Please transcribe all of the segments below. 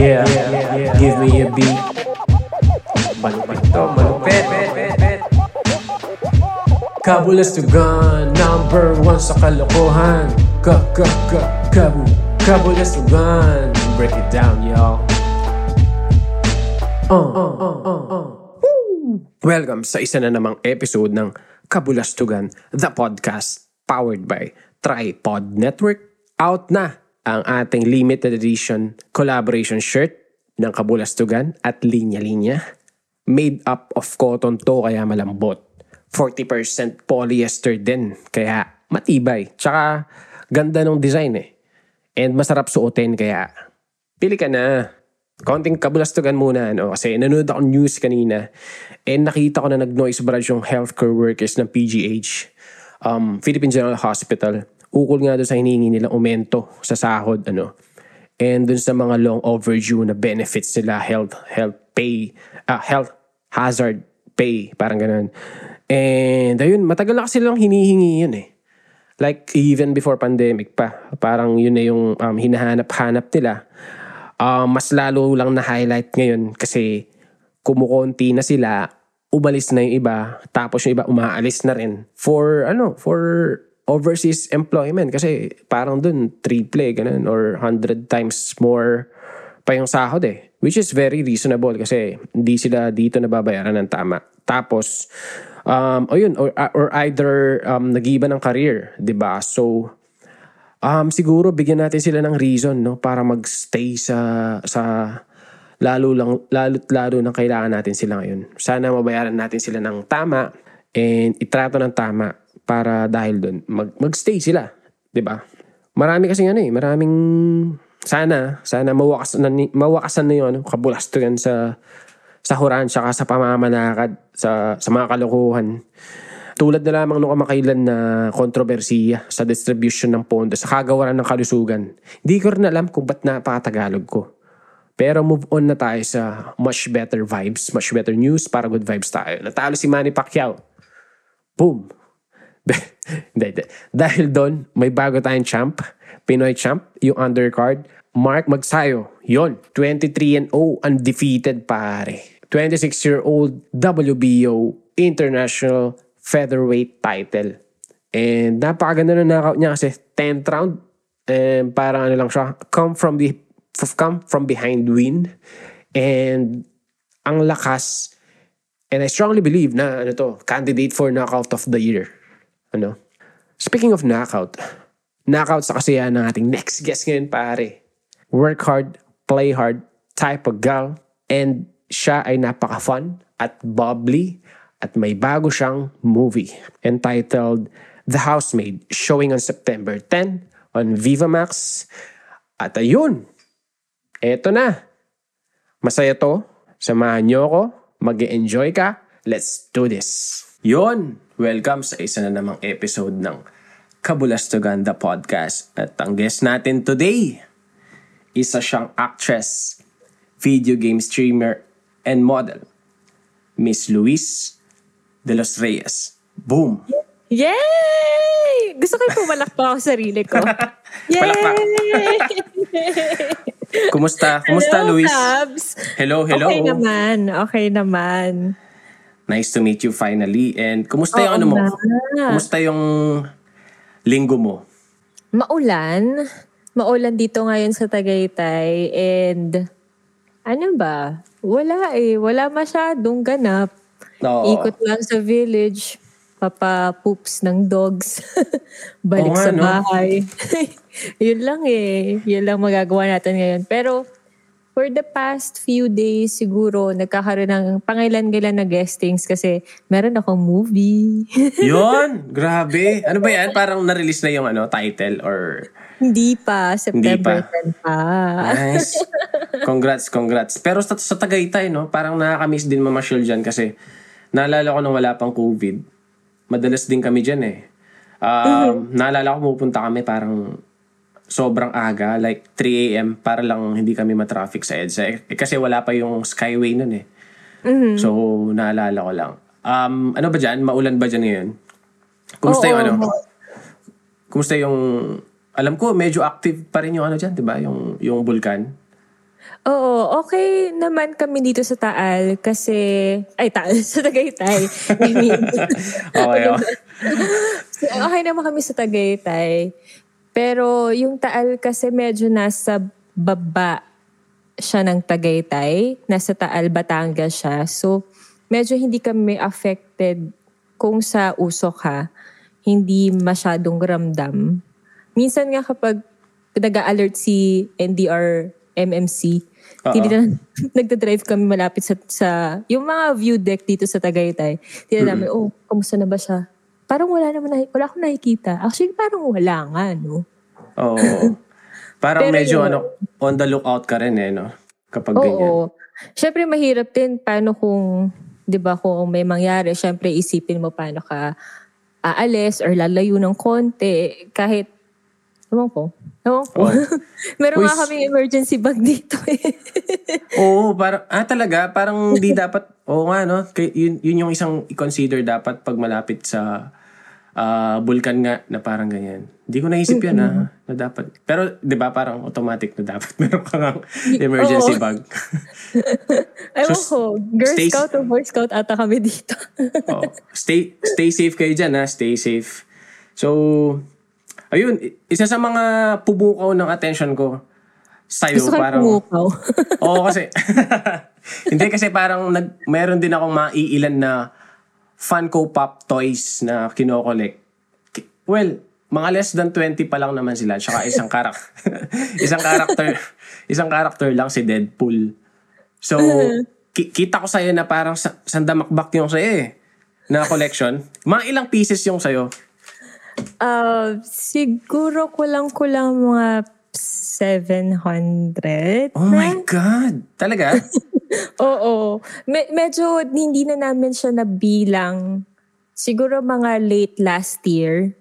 Yeah, give me a beat. Malupit to, malupit. Kabulastugan, number one sa kalokohan. Kabulastugan. Break it down, y'all. Welcome sa isa na namang episode ng Kabulastugan, the podcast powered by Tripod Network. Out na ang ating limited edition collaboration shirt ng Kabulastugan at Linya-Linya. Made up of cotton to kaya malambot. 40% polyester din kaya matibay. Tsaka ganda ng design eh. And masarap suotin kaya pili ka na. Konting Kabulastugan muna ano? Kasi nanood ako news kanina and nakita ko na nag-noise barrage yung healthcare workers ng PGH. Philippine General Hospital. Ukol nga doon sa hiningi nila aumento sa sahod ano, and doon sa mga long overdue na benefits nila, health hazard pay, parang ganun. And ayun, matagal na kasi lang hinihingi yun eh, like even before pandemic pa, parang yun na yung hinahanap-hanap nila. Mas lalo lang na highlight ngayon kasi kumukonti na sila, umalis na yung iba, tapos yung iba umaalis na rin for overseas employment kasi parang dun triple ganun or 100 times more pa yung sahod eh, which is very reasonable kasi hindi sila dito nababayaran ng tama. Tapos or either nag-iba ng career, 'di ba? So siguro bigyan natin sila ng reason no para magstay sa lalo't lalo nang kailangan natin sila ngayon. Sana mabayaran natin sila ng tama and itrato ng tama para dahil doon magstay sila, 'di ba? Marami kasi maraming sana mawakasan na 'yon, Kabulastugan sa huran saka sa pamamalakad sa mga kalokohan. Tulad na lamang nung kamakailan na kontrobersiya sa distribution ng pondo sa kagawaran ng kalusugan. Hindi ko rin alam kung ba't napaka-Tagalog ko. Pero move on na tayo sa much better vibes, much better news para good vibes tayo. Natalo si Manny Pacquiao. Boom! Dahil doon, may bago tayong champ, Pinoy champ, yung undercard, Mark Magsayo. Yon, 23-0, undefeated pare. 26-year-old WBO International Featherweight title. And napakaganda na knockout niya kasi 10th round. And parang siya, come from behind win. And ang lakas. And I strongly believe na candidate for knockout of the year. Speaking of knockout sa kasiyahan ng ating next guest ngayon pare. Work hard, play hard, type of girl, and siya ay napaka-fun at bubbly at may bago siyang movie entitled The Housemaid, showing on September 10 on Viva Max. At ayun, eto na. Masaya to. Samahan niyo ako. Mag-e-enjoy ka. Let's do this. Yon, welcome sa isa na namang episode ng Kabulastugan the Podcast. At ang guest natin today, isa siyang actress, video game streamer, and model, Miss Luis de los Reyes. Boom! Yay! Gusto ko yung pumalakpak ako sa sarili ko. Yay! Palakpak! Kumusta hello, Luis? Hello, Okay naman. Nice to meet you finally. And kumusta yung mo? Kumusta yung linggo mo? Maulan. Maulan dito ngayon sa Tagaytay. And wala eh. Wala masyadong ganap. Oh. Ikot lang sa village. Papa-poops ng dogs. Balik sa bahay. Yun lang eh. Yun lang magagawa natin ngayon. Pero for the past few days, siguro, nagkakaroon ng pangailan-gailan na guestings kasi meron akong movie. Yun! Grabe! Ano ba yan? Parang na-release na yung title or... Hindi pa. September 10 pa. Nice. Congrats. Pero sa Tagaytay, parang nakakamiss din mamasyal dyan kasi naalala ko nung wala pang COVID. Madalas din kami dyan eh. Naalala ko, pupunta kami parang... sobrang aga, like 3 a.m. para lang hindi kami matraffic sa EDSA. Kasi wala pa yung skyway nun eh. Mm-hmm. So, naalala ko lang. Ano ba dyan? Maulan ba dyan ngayon? Kumusta yung Kumusta yung... Alam ko, medyo active pa rin yung dyan, di ba? Yung bulkan. Oo, okay naman kami dito sa Taal kasi... Ay, Taal. Sa Tagaytay. I mean. Okay, okay. So, okay naman kami sa Tagaytay. Pero yung Taal kasi medyo nasa baba siya ng Tagaytay. Nasa Taal, Batangas siya. So, medyo hindi kami affected kung sa usok ha. Hindi masyadong ramdam. Minsan nga kapag nag-alert si NDR... MMC. Tinignan, nagda-drive kami malapit sa yung mga view deck dito sa Tagaytay. Tinignan namin, oh, kamusta na ba siya? Parang wala naman, wala akong nakikita. Actually, parang wala nga, no? Oo. Oh, parang pero medyo, yun, on the lookout ka rin, eh, no? Kapag oo, ganyan. Oo. Siyempre, mahirap din paano kung, di ba, kung may mangyari, siyempre, isipin mo paano ka aalis or lalayo ng konti. Kahit, naman po, no? Oh. Meron nga kami emergency bag dito eh. Oo, parang, talaga? Parang di dapat, oo nga no? Yun yung isang i-consider dapat pag malapit sa bulkan nga na parang ganyan. Hindi ko naisip yan na dapat. Pero di ba parang automatic na dapat meron ka nga emergency bag. Ewan ko, Girl Scout o Boy Scout ata kami dito. Oh. Stay safe kayo dyan ha, stay safe. So... Ayun, isa sa mga pumukaw ng attention ko sa'yo. Gusto parang pumukaw. Oo, kasi hindi kasi parang meron din akong maiilan na Funko Pop toys na kinokolek. Well, mga less than 20 pa lang naman sila. Tsaka isang karakter lang si Deadpool. So, kita ko sa'yo na parang sandamakbak yung sa'yo eh. Na collection. Mga ilang pieces yung sa'yo. Siguro kulang mga 700. Oh my God! Talaga? Oo. Medyo hindi na namin siya nabilang. Siguro mga late last year.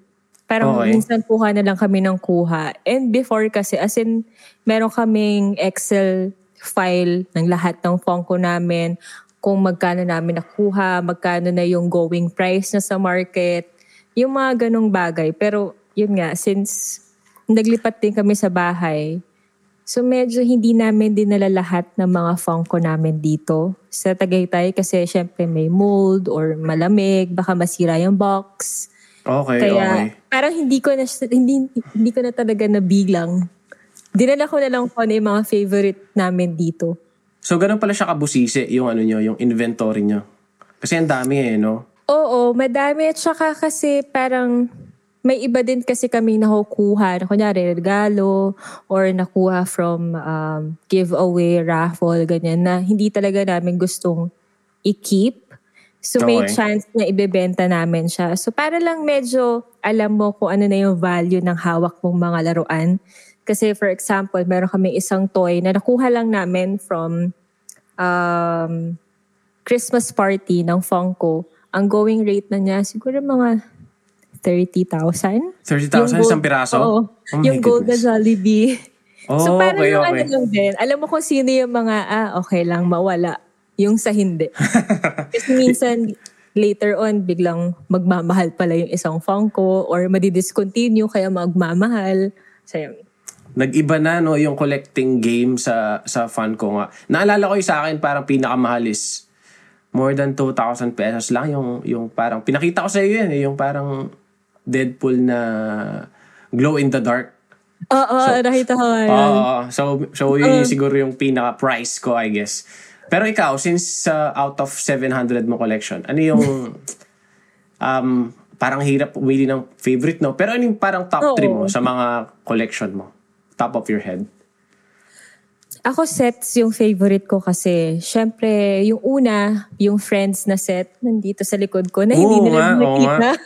Parang minsan kuha na lang kami ng kuha. And before kasi, as in, meron kaming Excel file ng lahat ng Funko namin. Kung magkano namin nakuha, magkano na yung going price na sa market. Yung mga ganong bagay. Pero, yun nga, since naglipat din kami sa bahay, so medyo hindi namin dinala lahat ng mga Funko namin dito sa Tagaytay kasi syempre may mold or malamig, baka masira yung box. Okay, kaya, parang hindi ko na talaga nabilang. Dinala ko na lang kung ano yung mga favorite namin dito. So, ganun pala siya kabusisi yung ano nyo, yung inventory nyo. Kasi ang dami eh, no? Oo, madami. At saka kasi parang may iba din kasi kami nakukuha. Kunyari, regalo or nakuha from giveaway, raffle, ganyan na hindi talaga namin gustong i-keep. So may chance na ibebenta namin siya. So para lang medyo alam mo kung ano na yung value ng hawak mong mga laruan. Kasi for example, meron kami isang toy na nakuha lang namin from Christmas party ng Funko. Ang going rate na niya, siguro mga 30,000. 30,000? Isang piraso? Oo. Oh, yung gold na Zollibee. Oh, so, parang yung ano lang din. Alam mo kung sino yung mga, okay lang, mawala. Yung sa hindi. Kasi minsan, later on, biglang magmamahal pala yung isang Funko or madidiscontinue, kaya magmamahal. So, yun. Nag-iba na, no, yung collecting game sa Funko nga. Naalala ko yung sa akin, parang pinakamahal more than 2,000 pesos lang yung parang pinakita ko sa iyo yun yung parang Deadpool na glow in the dark. Nakita ko yan. So yun siguro yung pinaka price ko, I guess. Pero ikaw, since out of 700 mo collection, ano yung parang hirap pumili ng favorite, no? Pero ano yung parang top 3 mo sa mga collection mo? Top of your head. Ako sets yung favorite ko kasi syempre yung una, yung Friends na set nandito sa likod ko na hindi nila nakita.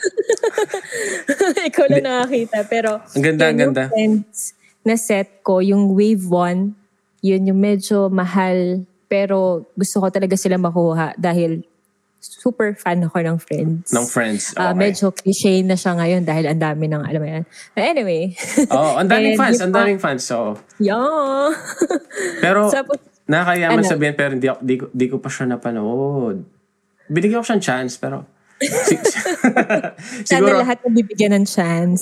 Ikaw lang nakakita pero ang ganda, yung Friends na set ko, yung Wave 1, yun yung medyo mahal pero gusto ko talaga sila makuha dahil super fan ako ng Friends. Medyo cliche na siya ngayon dahil ang dami ng, alam mo yan. But anyway. Ang daming fans. Ang daming fans. So, yeah. Pero, nakakayaman sabihin, pero di ko pa siya napanood. Binigyan ko siyang chance, pero... Siguro, sana lahat ang bibigyan ng chance.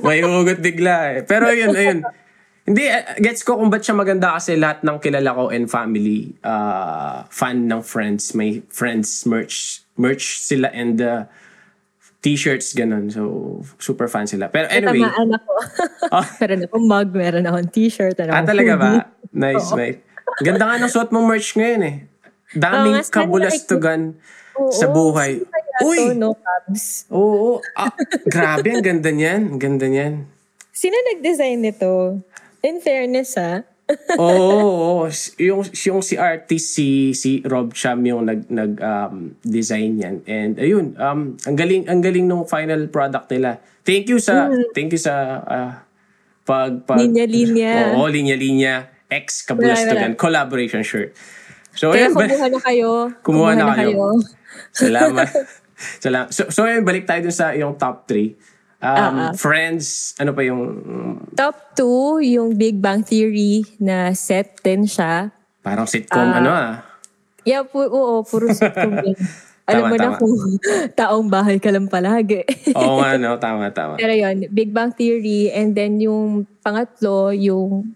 May hugot bigla eh. Pero ayun. Hindi, gets ko kung ba't siya maganda kasi lahat ng kilala ko and family, fan ng Friends, may Friends merch. Merch sila and t-shirts, ganun. So, super fan sila. Pero anyway. Tamaan ako. Meron akong mug, meron akong t-shirt. Ano talaga ba? Nice, nice. Ganda nga ng suot mong merch ngayon eh. Daming kabulastugan sa buhay. Uy! No cabs. Oo. Grabe, ang ganda niyan. Ang ganda niyan. Sino nag-design nito? In fairness, ha? Oo. Yung si artist, si Rob Cham yung nag-design yan. And ayun, ang galing ng final product nila. Thank you sa pag Linya-Linya. Oo, Linya-Linya. X Kabulastugan collaboration shirt. So, kaya ayun, kumuha na kayo. Salamat. Salamat. So ayun, balik tayo dun sa yung top 3. Friends, ano pa yung... Top 2, yung Big Bang Theory na set din siya. Parang sitcom, Yeah, puro sitcom din. Alam mo na kung taong bahay ka lang palagi. Oo nga, no? Tama. Pero yun, Big Bang Theory. And then yung pangatlo, yung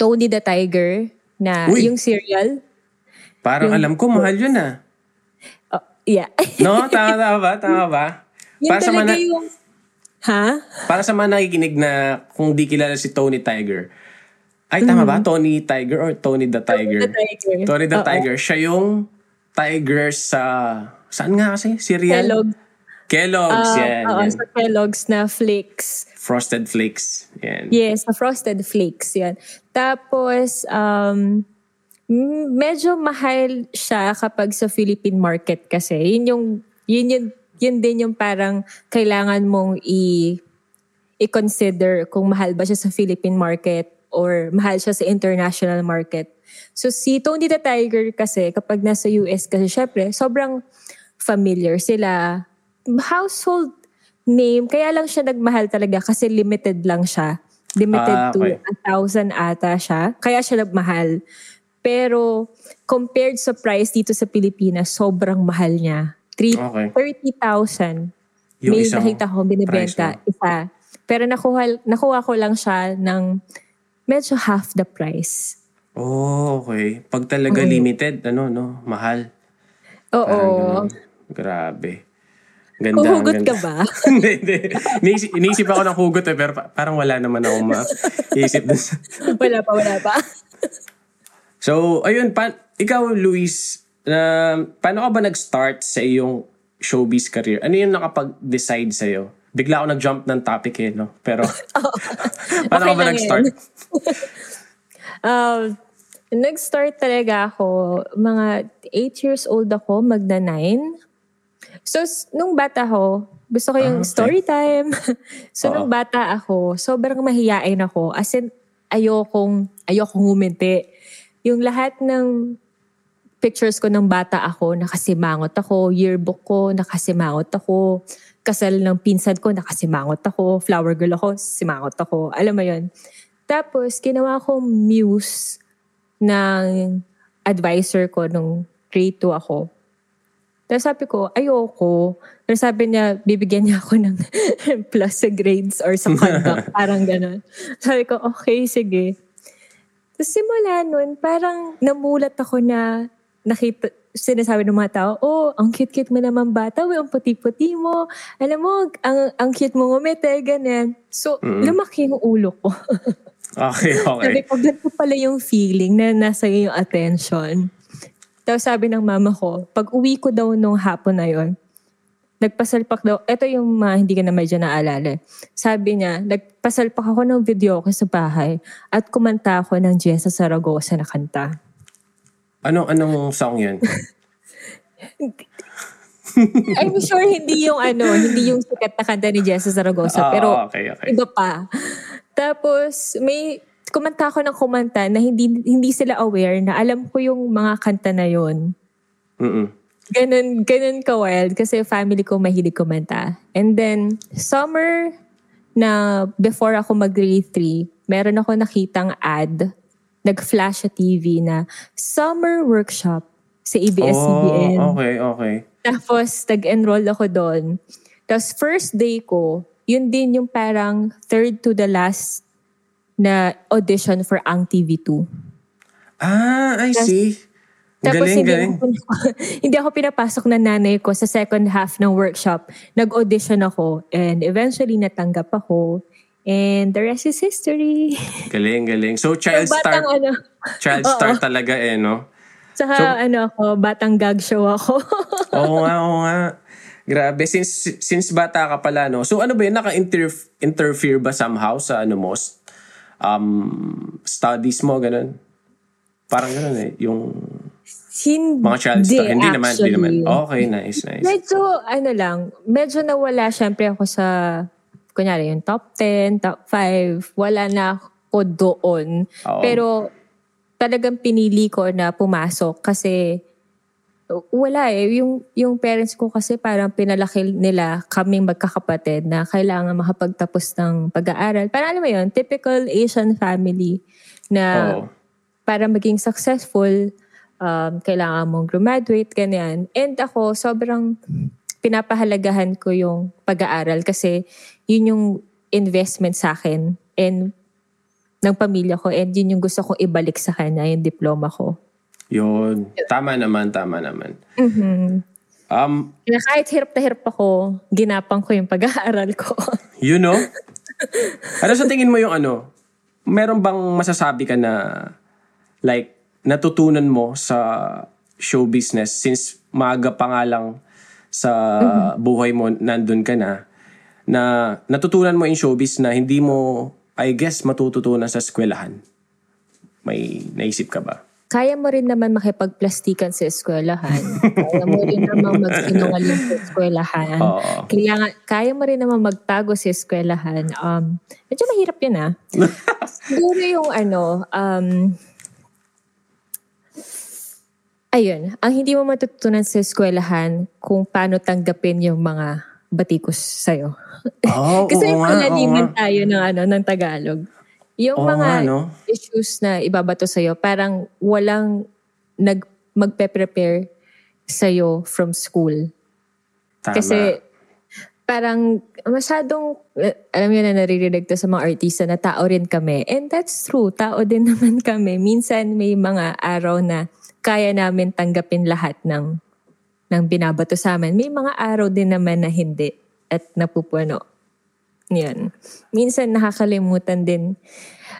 Tony the Tiger na yung serial. Parang yung, alam ko, mahal yun ah. Oh, yeah. No? Tama ba? Para sa mga nakikinig na kung di kilala si Tony Tiger. Ay, tama ba? Tony Tiger or Tony the Tiger? Tony the Tiger. Siya yung tiger sa... Saan nga kasi? Cereal? Kellogg's. Yan. Sa Kellogg's na flakes. Frosted Flakes. Yan. Yes, sa Frosted Flakes. Yan. Tapos, medyo mahal siya kapag sa Philippine market kasi. Yun din yung parang kailangan mong i-consider kung mahal ba siya sa Philippine market or mahal siya sa international market. So si Tony the Tiger kasi kapag nasa US kasi syempre sobrang familiar sila. Household name, kaya lang siya nagmahal talaga kasi limited lang siya. Limited to 1,000 ata siya. Kaya siya nagmahal. Pero compared sa price dito sa Pilipinas, sobrang mahal niya. 30,000. May nakita ko, binibenta isa. Pero nakuha ko lang siya ng medyo half the price. Oh, okay. Pag talaga limited, mahal. Oo. Grabe. Ganda. Hugot ka ba? Hindi. Iniisip ako ng hugot pero parang wala naman ako maisip. Wala pa. So, ayun, ikaw, Luis, paano ka ba nag-start sa iyong showbiz career? Ano yung nakapag-decide sa'yo? Bigla ako nag-jump ng topic no? Pero, paano ka ba nag-start? Nag-start talaga ako, mga 8 years old ako, magna 9. So, nung bata ako, gusto ko yung story time. So, nung bata ako, sobrang mahiyain ako. As in, ayokong ngumiti. Yung lahat ng pictures ko ng bata ako, nakasimangot ako. Yearbook ko, nakasimangot ako. Kasal ng pinsan ko, nakasimangot ako. Flower girl ako, simangot ako. Alam mo yun. Tapos, ginawa ko muse ng advisor ko nung grade 2 ako. Tapos sabi ko, ayoko. Pero sabi niya, bibigyan niya ako ng plus sa grades or sa conduct. Parang ganun. Sabi ko, okay, sige. Tapos simula nun, parang namulat ako na sinasabi ng mga tao, ang cute-cute mo naman bata, ang puti-puti mo, alam mo, ang cute mo ngumete, ganyan. So, lumaki yung ulo ko. Okay. Sabi ko, ganito pala yung feeling na nasa yung attention. Tapos sabi ng mama ko, pag uwi ko daw nung hapon na yon, nagpasalpak daw, eto yung hindi ka na medyo naalala. Sabi niya, nagpasalpak ako ng video ko sa bahay at kumanta ako ng Jessa Zaragoza na kanta. Anong song yun? I'm sure hindi yung sikat na kanta ni Jessa Zaragoza. Pero iba pa. Tapos may kumanta ako ng kumanta na hindi sila aware na alam ko yung mga kanta na yun. Ganun ka-wild kasi family ko mahilig kumanta. And then summer na before ako mag-grade 3, meron ako nakitang ad. Nag-flash sa TV na summer workshop sa ABS-CBN. Okay. Tapos, nag-enroll ako doon. Tapos, first day ko, yun din yung parang third to the last na audition for Ang TV2. Ah, I see. Tapos galing. Hindi ako pinapasok na nanay ko sa second half ng workshop. Nag-audition ako and eventually natanggap ako. And the rest is history. Galing, galing. So, child star. Child star talaga eh, no? Saka ako, batang gag show ako. Oo nga, oo nga. Grabe, since bata ka pala, no? So, ano ba yun? Naka-interfere ba somehow sa studies mo, ganun? Parang ganun eh, yung... Hindi, mga child star. Hindi naman. Okay, nice. Medyo, medyo nawala syempre ako sa... Kunyari, yung top 10, top 5, wala na ako doon. Oh. Pero talagang pinili ko na pumasok kasi wala eh. Yung parents ko kasi parang pinalaki nila kaming magkakapatid na kailangan makapagtapos ng pag-aaral. Parang alam mo yun, typical Asian family na para maging successful, kailangan mong graduate, ganyan. And ako, sobrang... pinapahalagahan ko yung pag-aaral kasi yun yung investment sa akin and ng pamilya ko and yun yung gusto kong ibalik sa kanya, yung diploma ko. Yun. Tama naman. Mm-hmm. Kahit hirap na hirap ako, ginapang ko yung pag-aaral ko. You know? Ano sa tingin mo yung meron bang masasabi ka na like natutunan mo sa show business since maaga pa nga lang sa buhay mo, nandun ka na natutunan mo in showbiz na hindi mo, I guess, matututunan sa eskwelahan? May naisip ka ba? Kaya mo rin naman makipagplastikan sa eskwelahan. Kaya mo rin naman magsinungaling sa eskwelahan. Kaya mo rin naman magtago sa eskwelahan. Medyo mahirap yun Siguro yung ayun, ang hindi mo matutunan sa eskwelahan kung paano tanggapin yung mga batikos sa'yo. Kasi palaliman tayo ng Tagalog. Yung mga issues na ibabato sa'yo, parang walang magpe-prepare sa'yo from school. Tama. Kasi parang masyadong, alam yun na naririnig to sa mga artista na tao rin kami. And that's true, tao din naman kami. Minsan may mga araw na kaya namin tanggapin lahat ng binabato sa amin. May mga araw din naman na hindi at napupuno. Yan. Minsan nakakalimutan din.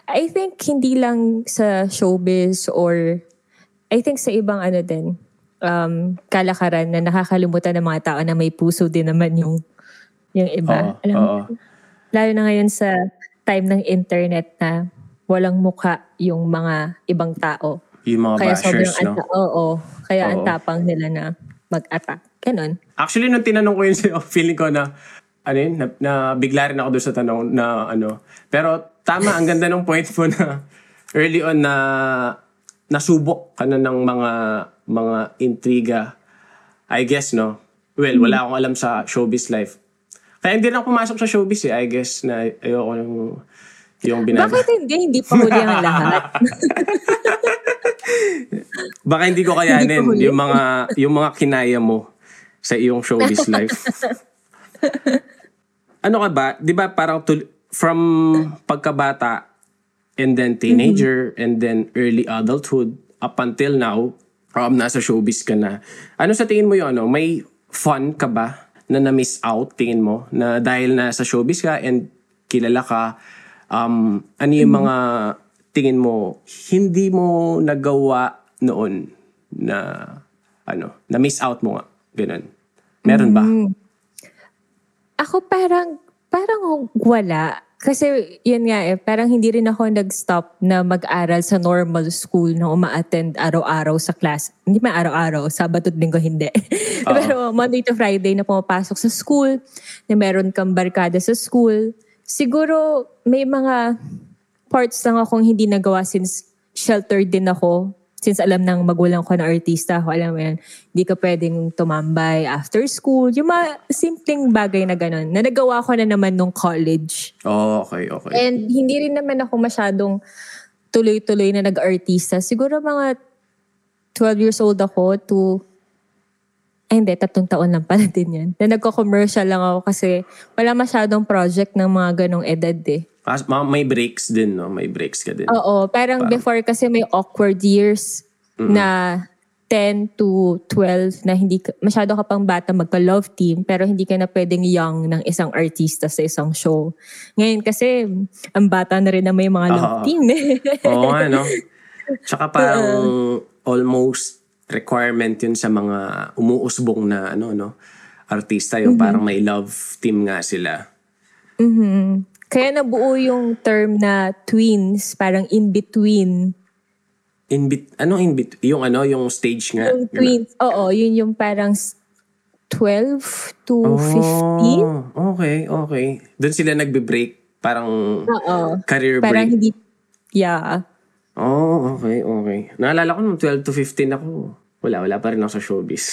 I think hindi lang sa showbiz or I think sa ibang kalakaran na nakakalimutan ng mga tao na may puso din naman yung iba. Lalo na ngayon sa time ng internet na walang mukha yung mga ibang tao. Yung mga kaya bashers, no? Kaya antapang nila na mag-attack. Ganun. Actually, nung tinanong ko yun sa'yo, feeling ko na, bigla rin ako doon sa tanong na Pero tama, ang ganda ng point mo na early on na nasubok ka na ng mga intriga. I guess, no? Well, wala akong alam sa showbiz life. Kaya hindi na ako pumasok sa showbiz I guess na ayoko nang yung Bakit hindi pa huli ang lahat? Baka hindi ko kayanin yung mga kinaya mo sa iyong showbiz life. Ano ka ba? Di ba parang from pagkabata and then teenager and then early adulthood up until now, nasa showbiz ka na. Ano sa tingin mo yun? May fun ka ba na na-miss out tingin mo? Na dahil nasa showbiz ka and kilala ka, ano yung mga tingin mo hindi mo nagawa noon na na miss out mo nga ganun? Meron ba? Ako parang wala kasi yun nga parang hindi rin ako nag-stop na mag-aral sa normal school na uma-attend araw-araw sa class. Hindi man araw-araw, Sabado at Linggo hindi. Pero Monday to Friday na pumapasok sa school, na meron kang barkada sa school. Siguro may mga parts lang akong hindi nagawa since sheltered din ako. Since alam ng magulang ko na artista ako, alam mo yan, hindi ka pwedeng tumambay after school. Yung mga simpleng bagay na ganun, na nagawa ko na naman nung college. Okay. And hindi rin naman ako masyadong tuloy-tuloy na nag-artista. Siguro mga 12 years old ako to... Ay hindi, 3 taon lang pala din yan. Na nagko-commercial lang ako kasi wala masyadong project ng mga ganong edad eh. May breaks din, no? May breaks ka din. Oo. Parang before kasi may awkward years na 10 to 12 na hindi masyado ka pang bata magka-love team pero hindi ka na pwedeng young ng isang artista sa isang show. Ngayon kasi ang bata na rin na may mga love team. Oo nga, no? Tsaka parang almost requirement yun sa mga umuusbong na ano, no? Artista yung parang may love team nga sila. Mm-hmm. Kaya nabuo yung term na twins, parang in between. Yung ano, yung stage nga. Yung twins. Oo, yun yung parang 12 to 15. Okay, okay. Doon sila nagbe-break. Parang career break. Parang hindi, yeah. Oh, okay, okay. Naalala ko nung 12 to 15 ako. Wala pa rin ako sa showbiz.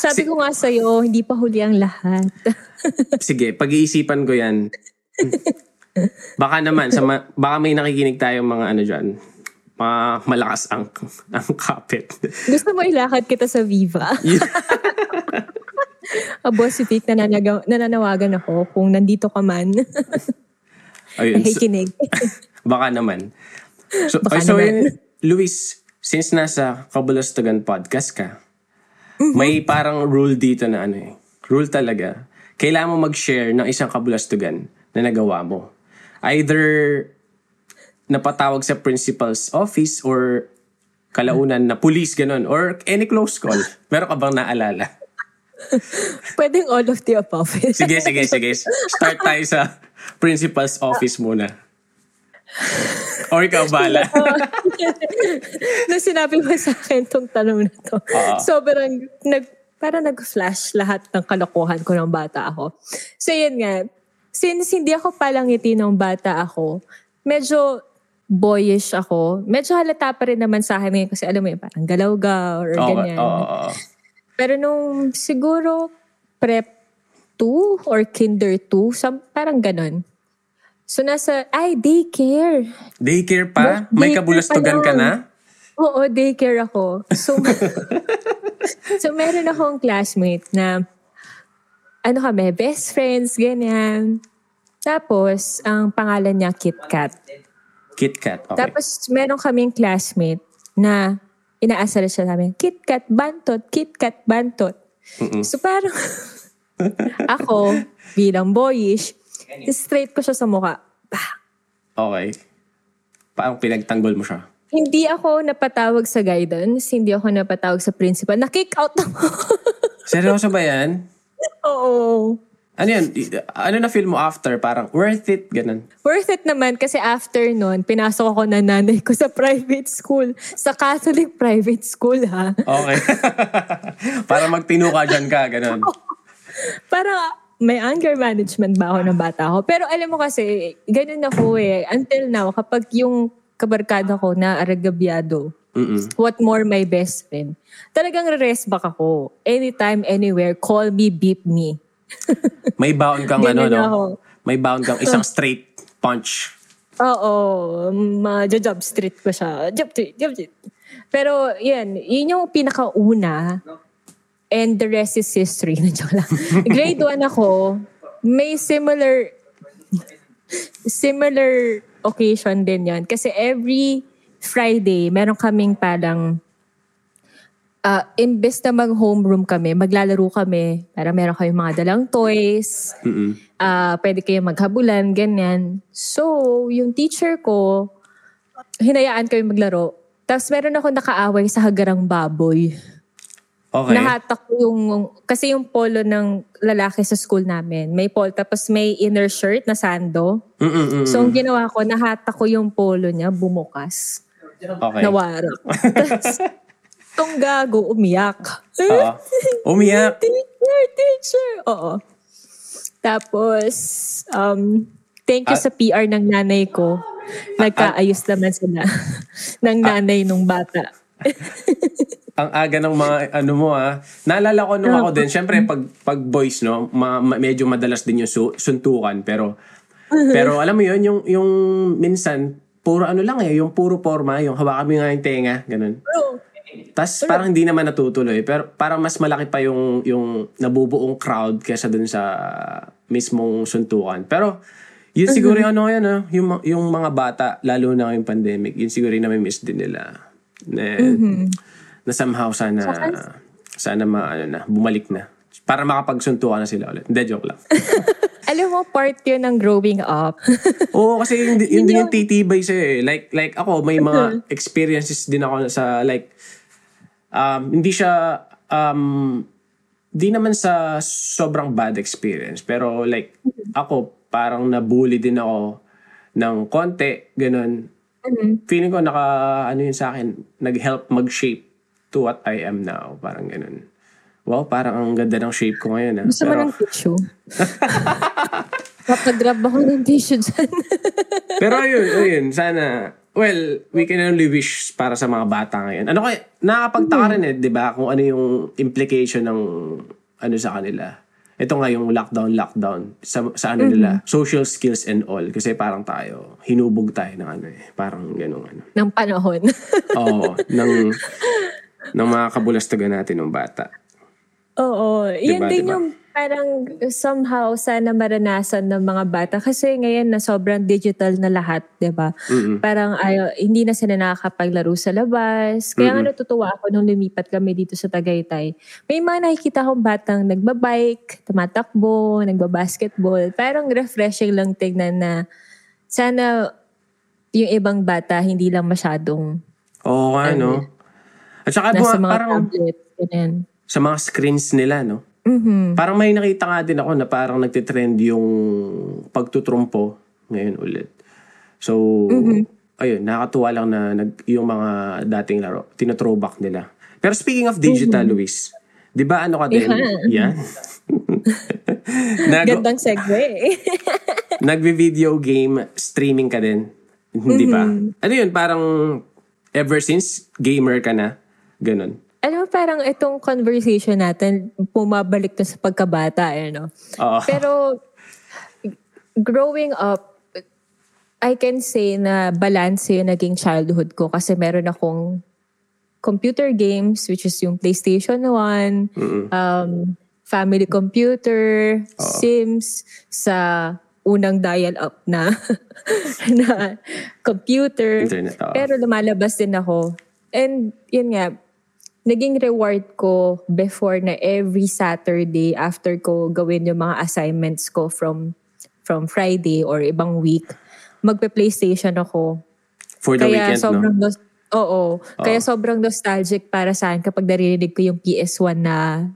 Sabi ko nga sa'yo, hindi pa huli ang lahat. Sige, pag-iisipan ko yan. Baka naman, baka may nakikinig tayong mga ano dyan, mga malakas ang kapit. Gusto mo ilakad kita sa Viva? Abo, si Vic, nananawagan ako kung nandito ka man. Ayun, nakikinig. Baka naman. So, yun, Luis, since nasa Kabulastugan podcast ka, may parang rule dito na ano eh. Rule talaga. Kailangan mo mag-share ng isang kabulastugan na nagawa mo. Either napatawag sa principal's office or kalaunan na police, ganun. Or any close call. Meron ka bang naalala? Pwedeng all of the above. Sige. Start tayo sa principal's office muna. Or ikaw bala. Nung sinabi mo sa akin itong tanong na to, sobrang parang nag-flash lahat ng kalokohan ko ng bata ako. So yun nga, since hindi ako palangiti ng bata ako, medyo boyish ako. Medyo halata pa rin naman sa akin ngayon kasi alam mo yun, parang galaw-gaw or ganyan. Pero nung siguro prep 2 or kinder 2, parang ganun. So nasa, daycare. Daycare pa? Daycare may kabulastugan ka na? Oo, daycare ako. So, so meron akong classmate na, ano kami, best friends, ganyan. Tapos, ang pangalan niya, KitKat. KitKat, okay. Tapos, meron kaming classmate na inaasar siya namin, KitKat, bantot, KitKat, bantot. Mm-mm. So parang, ako, bilang boyish, straight ko siya sa mukha. Bah. Okay. Paano pinagtanggol mo siya? Hindi ako napatawag sa guidance. Hindi ako napatawag sa principal. Na-kick out ako. Seryoso ba yan? Oo. Ano yan? Ano na-feel mo after? Parang worth it? Ganun. Worth it naman kasi after nun, pinasok ako na nanay ko sa private school. Sa Catholic private school, ha? Okay. Para magtinuka dyan ka, ganun. Para... May anger management ba ako ng bata ko? Pero alam mo kasi, ganun ako eh. Until now, kapag yung kabarkada ko na aragabyado, what more my best friend, talagang rest back ako. Anytime, anywhere, call me, beep me. May baon kang ano, no? Ako. May baon kang isang straight punch. Oo. Job straight ko siya. Job street. Pero yan, yun yung pinakauna. And the rest is history. Nandiyan lang. Grade 1 ako, may similar occasion din yan. Kasi every Friday, meron kaming parang, imbes na mag-homeroom kami, maglalaro kami, para meron kayong mga dalang toys, pwede kayong maghabulan, ganyan. So, yung teacher ko, hinayaan kami maglaro. Tapos meron akong nakaaway sa hagarang baboy. Okay. Nahatak yung... Kasi yung polo ng lalaki sa school namin. May polo. Tapos may inner shirt na sando. So, ang ginawa ko, nahatak ko yung polo niya, bumukas. Okay. Nawara. Tapos, itong gago, umiyak. Umiyak? Teacher! Oo. Tapos, thank you sa PR ng nanay ko. Nagkaayos naman sila ng nanay nung bata. Ang aga ng mga ano mo ha. Naalala ko nung ako din. Siyempre pag boys no, medyo madalas din yung suntukan pero alam mo yun yung minsan puro ano lang eh, yung puro forma, yung hawakan mo nga yung tenga, ganun. Tas parang hindi naman natutuloy pero parang mas malaki pa yung nabubuong crowd kaysa dun sa mismong suntukan. Pero yun siguro yung ano yan, yung mga bata, lalo na yung pandemic, yun siguro yung nami-miss din nila. Na somehow sana bumalik na. Para makapagsuntukan na sila ulit. Hindi, joke lang. Alam mo, part yun ng growing up. Oo, kasi yun din yung titibay sa'yo eh. Like ako, may mga experiences din ako sa like, hindi siya, di naman sa sobrang bad experience. Pero like, ako, parang nabully din ako ng konti, ganun. Feeling ko yun sa akin, nag-help mag-shape to what I am now. Parang ganun. Wow, parang ang ganda ng shape ko ngayon. Gusto mo ng tissue? Papagrab ako ng tissue dyan. Pero yun, sana. Well, we can only wish para sa mga bata ngayon. Ano kaya, nakapagtaka rin eh, di ba? Kung ano yung implication ng ano sa kanila. Ito nga yung lockdown. Sa ano nila, social skills and all. Kasi parang tayo, hinubog tayo ng ano eh. Parang ganun ano. Ng panahon. Oo, ng mga kabulastugan natin ng bata. Oo. Diba, din yung parang somehow sana maranasan ng mga bata. Kasi ngayon na sobrang digital na lahat, diba? Parang hindi na sila nakakapaglaro sa labas. Kaya nga natutuwa ako nung lumipat kami dito sa Tagaytay. May mga nakikita akong batang nagbabike, tumatakbo, nagbabasketball. Parang refreshing lang tignan na sana yung ibang bata hindi lang masyadong... Oo nga, no? At saka parang... Tablets, ganyan. Sa mga screens nila, no? Parang may nakita nga din ako na parang nagtitrend yung pagtutrumpo ngayon ulit. So, ayun, nakakatuwa lang na yung mga dating laro, tinathrowback nila. Pero speaking of digital, Luis, di ba ano ka din? Yeah. Gandang segue. Nagbi-video game streaming ka din, di ba? Ano yun, parang ever since gamer ka na, ganun. Alam mo, parang itong conversation natin, pumabalik na sa pagkabata, no? Pero, growing up, I can say na balance yung naging childhood ko kasi meron akong computer games, which is yung PlayStation 1, family computer, Sims, sa unang dial-up na computer. Internet, pero lumalabas din ako. And, yun nga, naging reward ko before na every Saturday after ko gawin yung mga assignments ko from Friday or ibang week, magpe-PlayStation ako. For the weekend, no? Kaya sobrang nostalgic para sa akin kapag narinig ko yung PS1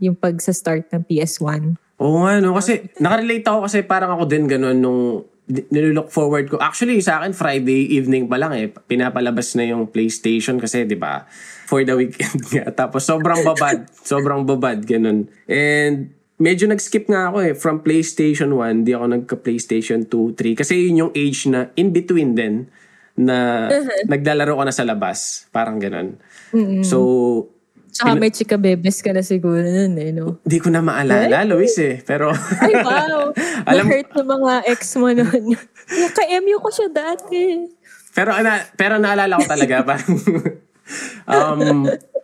yung pagsa-start ng PS1. Oo nga, no? Kasi nakarelate ako kasi parang ako din ganun nung nilook forward ko. Actually, sa akin, Friday evening pa lang eh. Pinapalabas na yung PlayStation kasi, di ba, for the weekend nga. Tapos, sobrang babad, ganun. And, medyo nag-skip nga ako eh. From PlayStation 1, di ako nagka-PlayStation 2, 3. Kasi yun yung age na in-between din na naglalaro ka na sa labas. Parang ganun. So, saka may chika bebes ka na siguro nun eh, no? Hindi ko na maalala, Luis eh. Pero... Ay, wow! Na-hurt na mga ex mo nun. Naka-MU ko siya dati. Pero naalala ko talaga. Parang...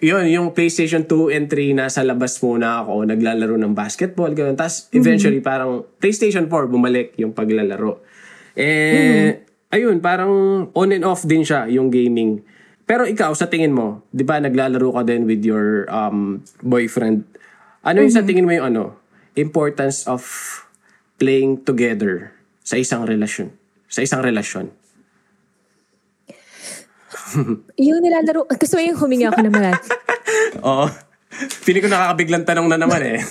yun, yung PlayStation 2 and 3 nasa labas muna ako. Naglalaro ng basketball, gano'n. Tapos eventually parang PlayStation 4 bumalik yung paglalaro. Eh, ayun, parang on and off din siya yung gaming. Pero ikaw, sa tingin mo, di ba naglalaro ka din with your boyfriend? Ano yung sa tingin mo yung ano? Importance of playing together sa isang relasyon. Yung nilalaro... Gusto mo yung huminga ako ng marat? Oo. Feeling ko nakakabiglang tanong na naman eh.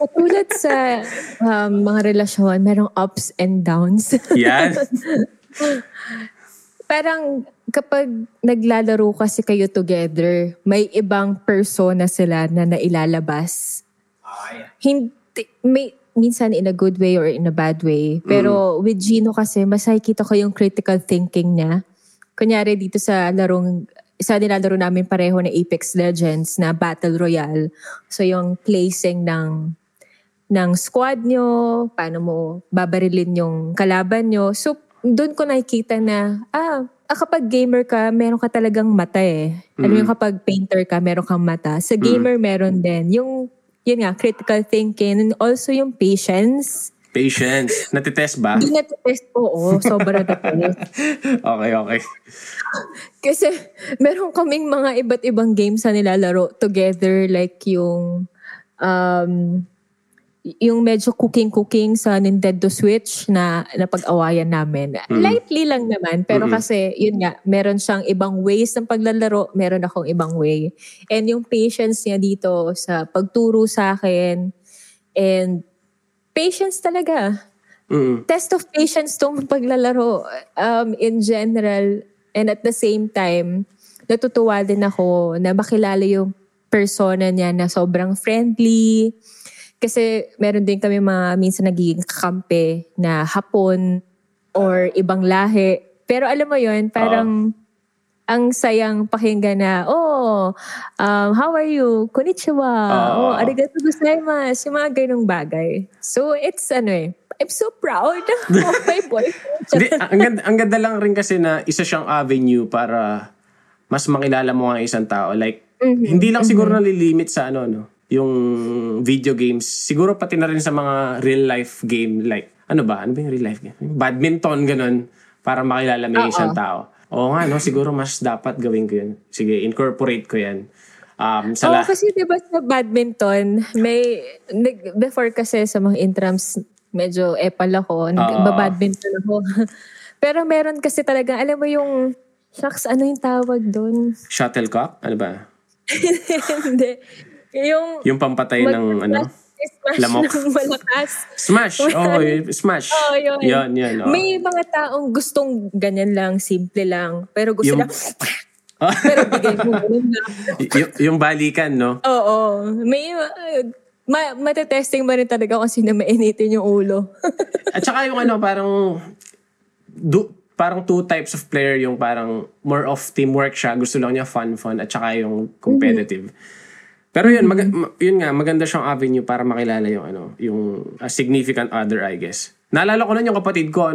Katulad sa mga relasyon, merong ups and downs. Yan. Parang... Kapag naglalaro kasi kayo together, may ibang persona sila na nailalabas. Hindi, minsan in a good way or in a bad way. Pero with Gino kasi, mas nakikita ko yung critical thinking niya. Kunyari dito sa larong, isa nilalaro namin pareho na Apex Legends na Battle Royale. So yung placing ng squad nyo, paano mo babarilin yung kalaban nyo. So doon ko nakikita na, kapag gamer ka, meron ka talagang mata eh. Alam mo yung kapag painter ka, meron kang mata. Sa gamer, meron din. Yung, yun nga, critical thinking and also yung patience. Patience. Natitest ba? Hindi natitest, oo. Sobra natitest. Okay, okay. Kasi meron kaming mga iba't ibang games na nilalaro together, like yung medyo cooking sa Nintendo Switch na napag-awayan namin. Mm-hmm. Lightly lang naman, pero kasi yun nga, meron siyang ibang ways ng paglalaro, meron akong ibang way. And yung patience niya dito sa pagturo sa akin, and patience talaga. Mm. Test of patience tong paglalaro in general. And at the same time, natutuwa din ako na makilala yung persona niya na sobrang friendly. Kasi meron din kami mga minsan nagiging kakampi na Hapon or ibang lahi. Pero alam mo yun, parang ang sayang pakinggan na, how are you? Konnichiwa. Arigato gozaimasu. Yung mga ganong bagay. So, it's I'm so proud of my boyfriend. Ang ganda lang rin kasi na isa siyang avenue para mas makilala mo ang isang tao. Like, hindi lang siguro nalilimit sa yung video games. Siguro pati na rin sa mga real-life game. Like, ano ba yung real-life game? Badminton, ganun. Para makilala mo yung isang tao. Oo nga, no? Siguro mas dapat gawin ko yun. Sige, incorporate ko yan. Kasi diba sa badminton, before kasi sa mga intrams, medyo epal ako. Nagbabadminton ako. Pero meron kasi talaga, alam mo yung, ano yung tawag doon? Shuttlecock? Ano ba? Hindi. Yung pampatay ng lamok. Smash. Smash. Oh, yun. May mga taong gustong ganyan lang, simple lang. Pero gusto lang. Pero bigay mo ganun lang. Yung balikan, no? Oo. May matetesting ba rin talaga kasi na mainitin yung ulo. At saka yung parang two types of player. Yung parang more of teamwork siya. Gusto lang niya fun-fun. At saka yung competitive. Pero yun, maganda siyang avenue para makilala yung significant other, I guess. Naalala ko na yung kapatid ko,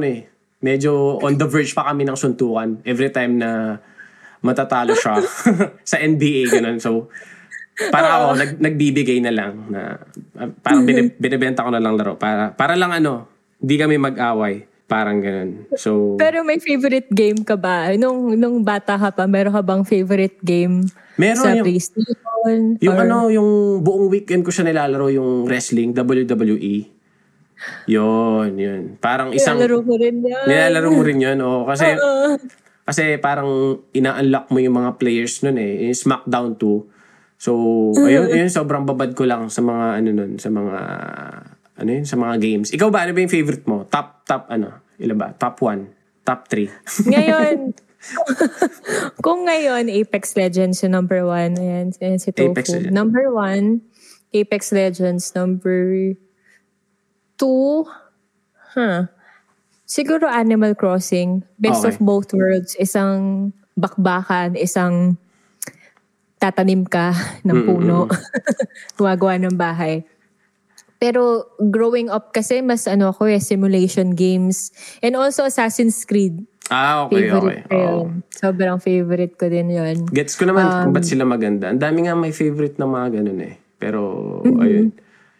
medyo on the verge pa kami ng suntukan every time na matatalo siya sa NBA, ganun. So, para ako, nagbibigay na lang. Parang binibenta ko na lang laro. Para lang hindi kami mag-away. Parang ganun. So, pero may favorite game ka ba? Nung bata ka pa, meron ka bang favorite game? Meron sa PlayStation? Yung buong weekend ko siya nilalaro, yung wrestling, WWE. Yun. Parang isang... Nilalaro mo rin yun. Oo, kasi, kasi parang ina-unlock mo yung mga players nun yung Smackdown 2. So, ayun, sobrang babad ko lang sa mga sa mga games. Ikaw ba, ano ba yung favorite mo? Ilan ba? Top 1? Top 3? Ngayon... Kung ngayon, Apex Legends yung number 1. Ayan si Tofu. Number 1, Apex Legends. Number 2, siguro Animal Crossing. Best of both worlds. Isang bakbakan, isang tatanim ka ng puno. Tuwagawa ng bahay. Pero growing up kasi, mas simulation games. And also Assassin's Creed. Okay. Oh. Sobrang favorite ko din yun. Gets ko naman kung ba't sila maganda. Ang dami nga may favorite na mga ganun Pero, ayun.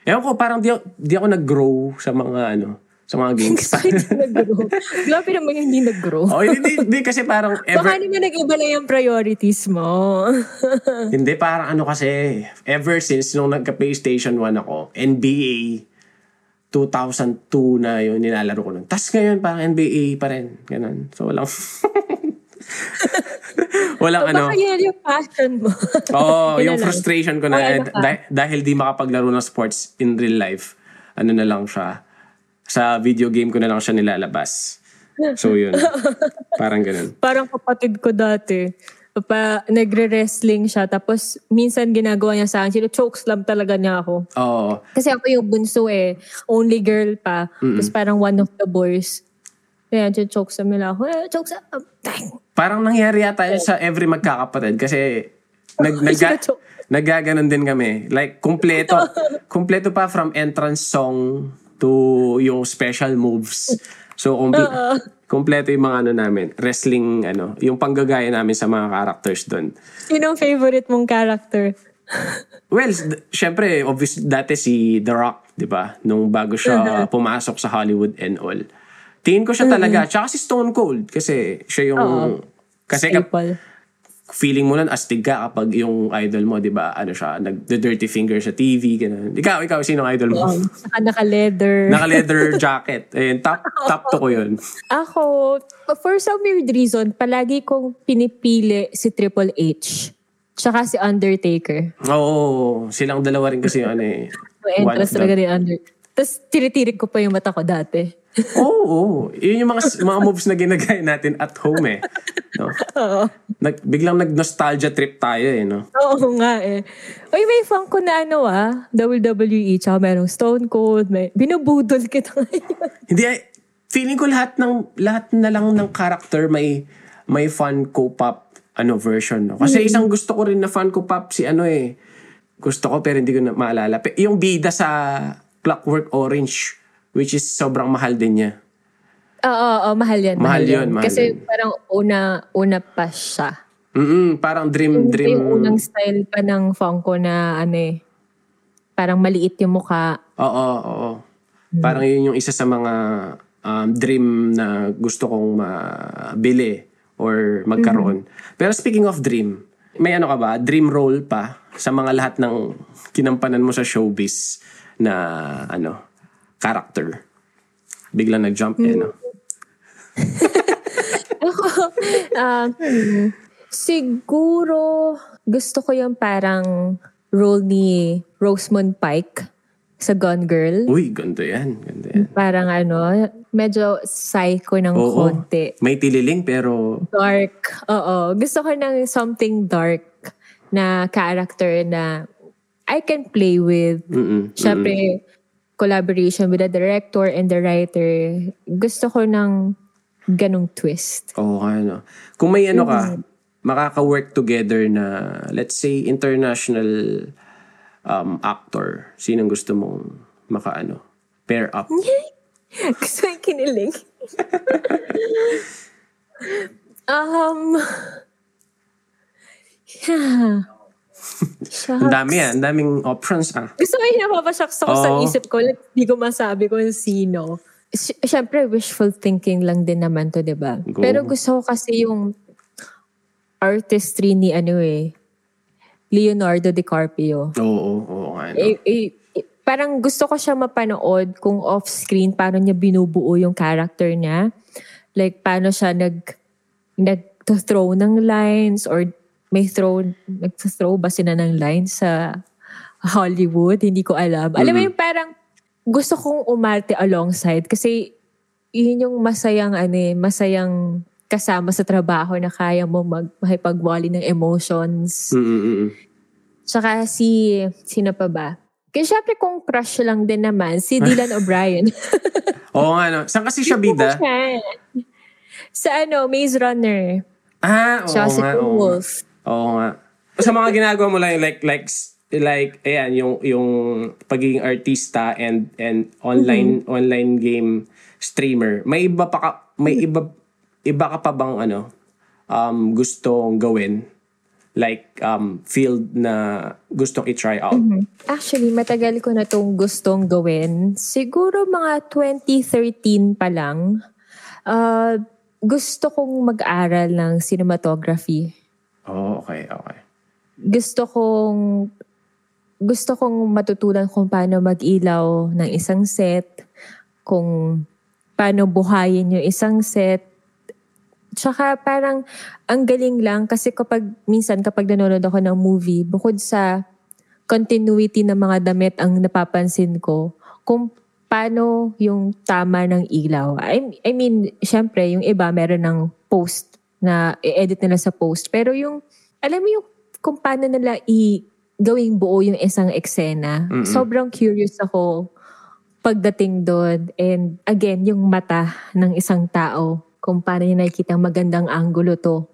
Ewan ko, parang di ako nag-grow sa mga sa mga games. Hindi nag-grow. Grabe naman hindi nag-grow. Hindi kasi parang ever... Baka naman nag-iba na yung priorities mo. Hindi, parang kasi, ever since nung nagka-PlayStation 1 ako, NBA... 2002 na yun, nilalaro ko nun. Tapos ngayon, parang NBA pa rin. Ganun. So, walang. Baka yun yung passion mo. Oo, yung frustration ko na dahil di makapaglaro ng sports in real life. Na lang siya. Sa video game ko na lang siya nilalabas. So, yun. Parang ganun. Parang kapatid ko dati. Nagre-wrestling siya. Tapos, minsan ginagawa niya sa akin. Chokeslam talaga niya ako. Oo. Kasi ako yung bunso Only girl pa. Tapos parang one of the boys. Kaya chokeslam nila ako. Chokeslam! Parang nangyari yata yun sa every magkakapatid. Kasi, nagaganon din kami. Like, kumpleto. Kumpleto pa from entrance song to yung special moves. So, kompleto yung mga namin. Wrestling, yung panggagaya namin sa mga characters doon. Sino favorite mong character? Well, syempre, obvious, dati si The Rock. 'Di ba? Nung bago siya pumasok sa Hollywood and all. Tingin ko siya talaga. Tsaka si Stone Cold kasi siya yung kasi feeling mo lang astig ka kapag yung idol mo, di ba, ano siya, the dirty finger sa TV, gano'n. Ikaw, sino ang idol mo? Naka-leather. Naka-leather jacket. Ayun, top to ko yun. Ako, for some weird reason, palagi kong pinipili si Triple H. Tsaka si Undertaker. Oo, silang dalawa rin kasi yung ano eh. Entrance talaga ni Undertaker. Tapos tiritirik ko pa yung mata ko dati. Oo. Yun yung mga moves na ginagaya natin at home eh. No? Oo. Biglang nag-nostalgia trip tayo eh, no? Oo nga eh. Uy, may Funko na WWE, tsaka merong Stone Cold, binubudol kita ngayon. Hindi, feeling ko lahat na lang ng character may Funko Pop version, no? Kasi isang gusto ko rin na Funko Pop si gusto ko pero hindi ko na maalala. Yung bida sa Blackwork Orange, which is sobrang mahal din niya. Oo, mahal yan. Kasi parang una pa siya. Parang dream. Yung unang style pa ng Funko na parang maliit yung mukha. Oo. Parang yun yung isa sa mga dream na gusto kong mabili or magkaroon. Pero speaking of dream, may ka ba? Dream role pa sa mga lahat ng kinampanan mo sa showbiz na character. Biglang nag-jump no? Ako, siguro, gusto ko yung parang role ni Rosamund Pike sa Gone Girl. Uy, ganda yan. Parang medyo psycho ng konti. May tililing pero... Dark, oo. Gusto ko ng something dark na character na I can play with. Siyempre, collaboration with the director and the writer. Gusto ko ng ganong twist. Oo, Kung may ka, makaka-work together na, let's say, international actor. Sinong gusto mong pair up? Gusto yung kinilig. Yeah. Ang daming options Gusto ko yung napapashocks ako sa isip ko. Hindi ko masabi kung sino. Siyempre, wishful thinking lang din naman to, diba? Go. Pero gusto ko kasi yung artistry ni Leonardo DiCaprio. Oo. Parang gusto ko siya mapanood kung off-screen, paano niya binubuo yung character niya. Like, paano siya nag-throw ng lines or nag-throw ba sila ng line sa Hollywood? Hindi ko alam. Alam mo yung parang gusto kong umarte alongside kasi yun yung masayang kasama sa trabaho na kaya mo makipagwali ng emotions. Tsaka sino pa ba? Kasi syempre kung crush lang din naman, si Dylan O'Brien. Oo nga. Saan kasi siya bida? Sa Maze Runner. Wolf. Oo nga. Sa mga ginagawa mo lang like ayan yung pagiging artista and online game streamer. May iba ka pa bang gustong gawin? Like field na gustong i-try out. Actually, matagal ko na tong gustong gawin. Siguro mga 2013 pa lang. Gusto kong mag-aral ng cinematography. Oh, okay. Gusto kong matutunan kung paano mag-ilaw ng isang set, kung paano buhayin yung isang set. Tsaka parang ang galing lang kasi kapag nanonood ako ng movie, bukod sa continuity ng mga damit ang napapansin ko, kung paano yung tama ng ilaw. I mean, syempre, yung iba meron ng post na i-edit nila sa post. Pero yung, alam mo yung kung paano nila gawing buo yung isang eksena. Sobrang curious ako pagdating doon. And again, yung mata ng isang tao. Kung paano niya nakikita magandang angulo to.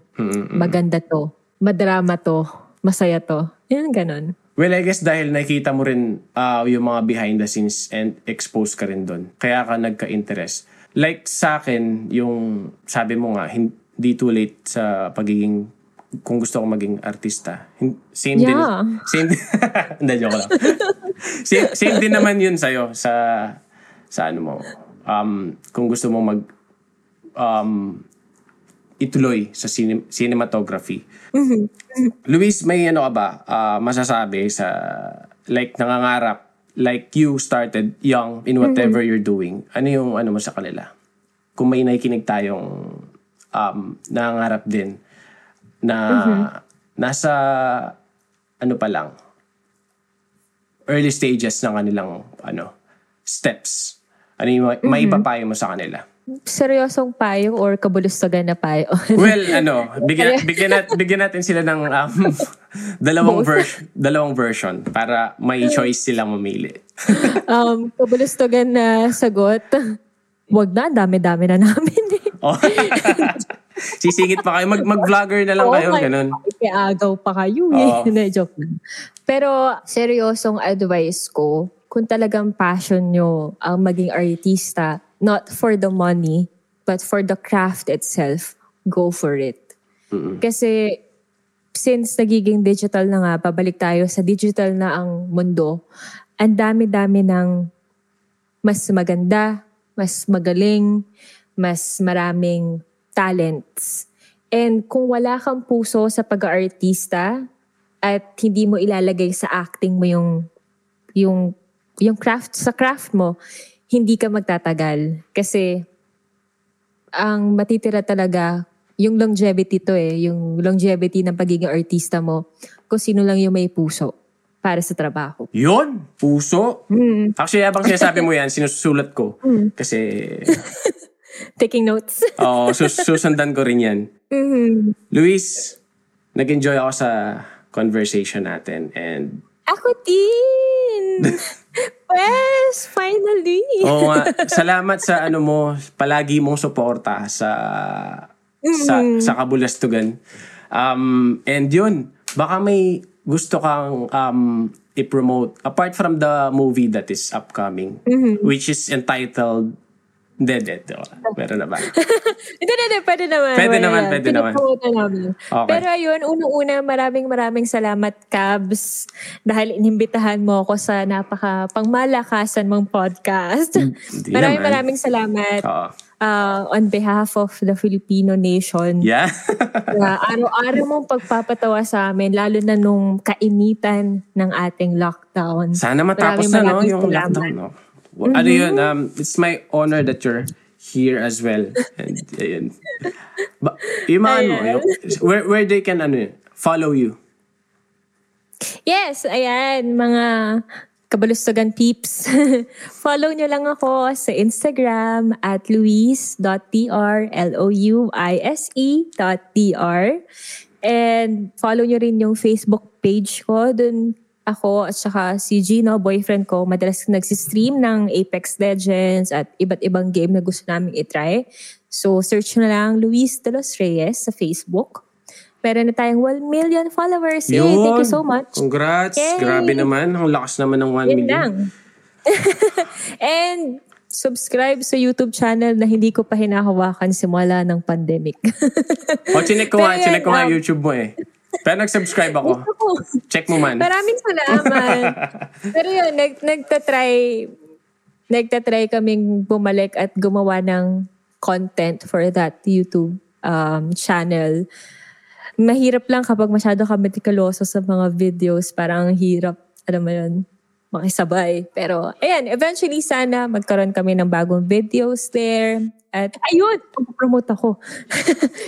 Maganda to. Madrama to. Masaya to. Yan, ganun. Well, I guess dahil nakita mo rin yung mga behind the scenes and exposed ka rin doon. Kaya ka nagka-interest. Like sa akin, yung sabi mo nga, hindi too late sa pagiging kung gusto ko maging artista. Same din. Same din. Hindi, joke lang. Same din naman yun sa'yo sa ano mo. Kung gusto mo ituloy sa cinematography. Mm-hmm. Luis, may ano ka ba masasabi sa like nangangarap, like you started young in whatever mm-hmm. you're doing. Ano yung ano mo sa kanila? Kung may nakikinig tayong nangangarap din na mm-hmm. nasa ano pa lang early stages ng kanilang ano steps, ano yung mm-hmm. maipapayo mo sa kanila? Seryosong payo or kabulustugan na payo? Well, ano, bigyan natin sila ng dalawang version para may choice sila mamili. Kabulustugan na sagot, wag na, dami-dami na namin eh. Oh. Sisingit pa kayo, mag-vlogger na lang kayo, ganun. Ipiagaw pa kayo eh, na-joke na. Pero seryosong advice ko, kung talagang passion nyo ang maging artista, not for the money, but for the craft itself, go for it. Mm-hmm. Kasi since nagiging digital na nga, pabalik tayo sa digital na ang mundo, ang dami-dami ng mas maganda, mas magaling, mas maraming talents. And kung wala kang puso sa pag-aartista at hindi mo ilalagay sa acting mo yung craft sa craft mo, hindi ka magtatagal. Kasi ang matitira talaga yung longevity to eh, yung longevity ng pagiging artista mo kung sino lang yung may puso para sa trabaho. Yun! Puso? Mm. Actually, habang sinasabi mo yan, sinusulat ko. Mm. Kasi... taking notes. Oo, susundan ko rin yan. Mm-hmm. Luis, nag-enjoy ako sa conversation natin and... Ako din! Yes, finally! Oo nga. Salamat sa ano mo, palagi mong suporta sa Kabulastugan. And yun, baka may gusto kang i-promote apart from the movie that is upcoming, mm-hmm. which is entitled Dead. Pero na ba? Hindi, pwede naman. Pwede naman. Okay. Pero ayun, unang-una, maraming salamat, Kabs, dahil inimbitahan mo ako sa napaka-pangmalakasan mong podcast. Maraming salamat on behalf of the Filipino nation. Yeah. Araw-araw mong pagpapatawa sa amin, lalo na nung kainitan ng ating lockdown. Sana matapos maraming yung lockdown, no? Mm-hmm. Ano yun, it's my honor that you're here as well. And ayun. But, where they can follow you. Yes, ayan, mga Kabulastugan peeps. Follow nyo lang ako sa Instagram at luis.dr. And follow nyo rin yung Facebook page ko. Doon ako at saka si Gino, boyfriend ko, madalas nagsistream ng Apex Legends at iba't ibang game na gusto namin itry. So, search na lang Luis de los Reyes sa Facebook. Meron na tayong 1 million followers. Eh, thank you so much. Congrats. Yay. Grabe naman. Ang lakas naman ng 1 million. And subscribe sa YouTube channel na hindi ko pa hinahawakan simula ng pandemic. Chinek ko nga YouTube mo eh. Pero nag-subscribe ako. Check mo man. Maraming salamat. Pero yun, nagtatry kaming bumalik at gumawa ng content for that YouTube channel. Mahirap lang kapag masyado ka metikuloso sa mga videos. Parang hirap, alam mo yun, makisabay. Pero, ayan, eventually sana magkaroon kami ng bagong videos there. At ayun, ipopromote ako.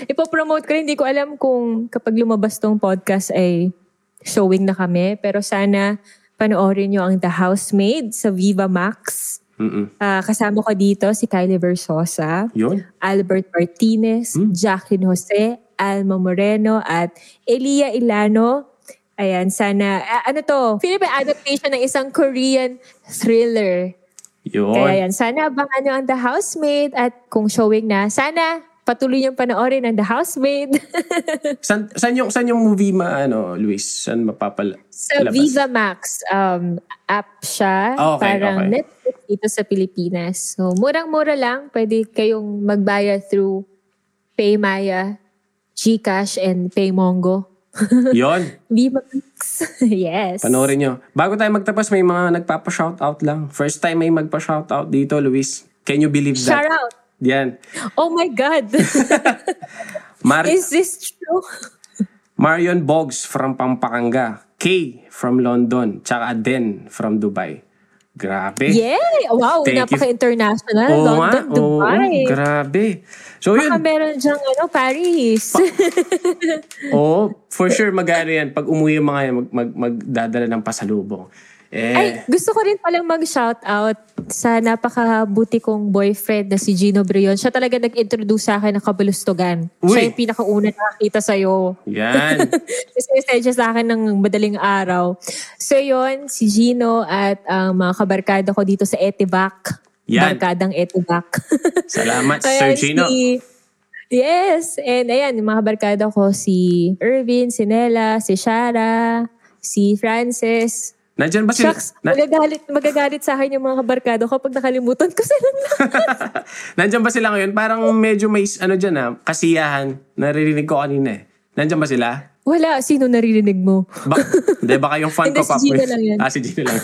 Ipopromote ko rin. Hindi ko alam kung kapag lumabas tong podcast ay showing na kami. Pero sana panoorin nyo ang The Housemaid sa Viva Max. Kasama ko dito si Kylie Versosa, yun? Albert Martinez, Jacqueline Jose, Alma Moreno, at Elia Ilano. Ayan, sana. Ano to? Philippine adaptation ng isang Korean thriller. Yun. Kaya yan, sana abangan nyo ang The Housemaid at kung showing na, sana patuloy nyo panoorin ang The Housemaid. Saan yung movie Luis? Saan mapapala? Sa Viva Max. App siya. Okay, parang Netflix dito sa Pilipinas. So, murang-mura lang. Pwede kayong magbayad through PayMaya. GCash and PayMongo. Yon. Viva Max. Yes. Panoorin nyo. Bago tayo magtapos, may mga nagpapa-shoutout lang. First time may magpa-shoutout dito, Luis. Can you believe that? Shout out. Yan. Oh my God. Is this true? Marion Boggs from Pampanga. Kay from London. Tsaka Den from Dubai. Grabe. Yeah! Wow, napaka-international. Oh, London, Dubai. Oh, grabe. So, baka yun, meron dyang Paris. For sure, mag-ano yan. Pag umuwi yung mga yan, magdadala ng pasalubong. Ay, gusto ko rin palang mag-shoutout sa napakabuti kong boyfriend na si Gino Brion. Siya talaga nag-introduce sa akin ng Kabulastugan. Siya yung pinakauna nakakita sa'yo. Yan. Kasi send siya sa akin ng madaling araw. So yun, si Gino at ang mga kabarkada ko dito sa Etibac. Yan. Barkadang Etibac. Salamat, Sir Gino. Yes. And ayan, yung mga kabarkada ko, si Irvin, si Nella, si Shara, si Francis. Nandiyan ba si... Shucks, magagalit sa akin yung mga kabarkado ko pag nakalimutan ko silang lahat. Nandiyan ba sila ngayon? Parang medyo may dyan kasiyahan. Naririnig ko kanina eh. Nandiyan ba sila? Wala. Sino naririnig mo? Hindi, baka yung Funko Pop. Si Gina lang yan. Si Gina lang.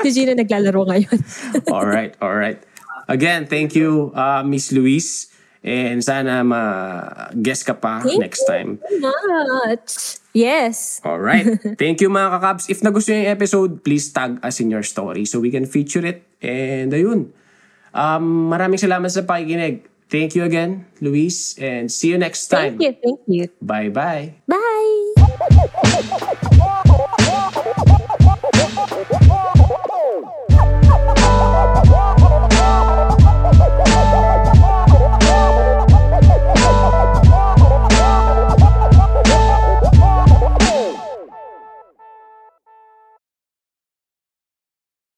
Si Gina naglalaro ngayon. Alright. Again, thank you, Miss Luis. And sana ma-guess ka pa next time. Thank you so much. Yes. Alright. Thank you mga kakabs. If nagustuhan yung episode, please tag us in your story so we can feature it. And ayun. Maraming salamat sa pakikinig. Thank you again, Luis. And see you next time. Thank you. Bye-bye. Bye.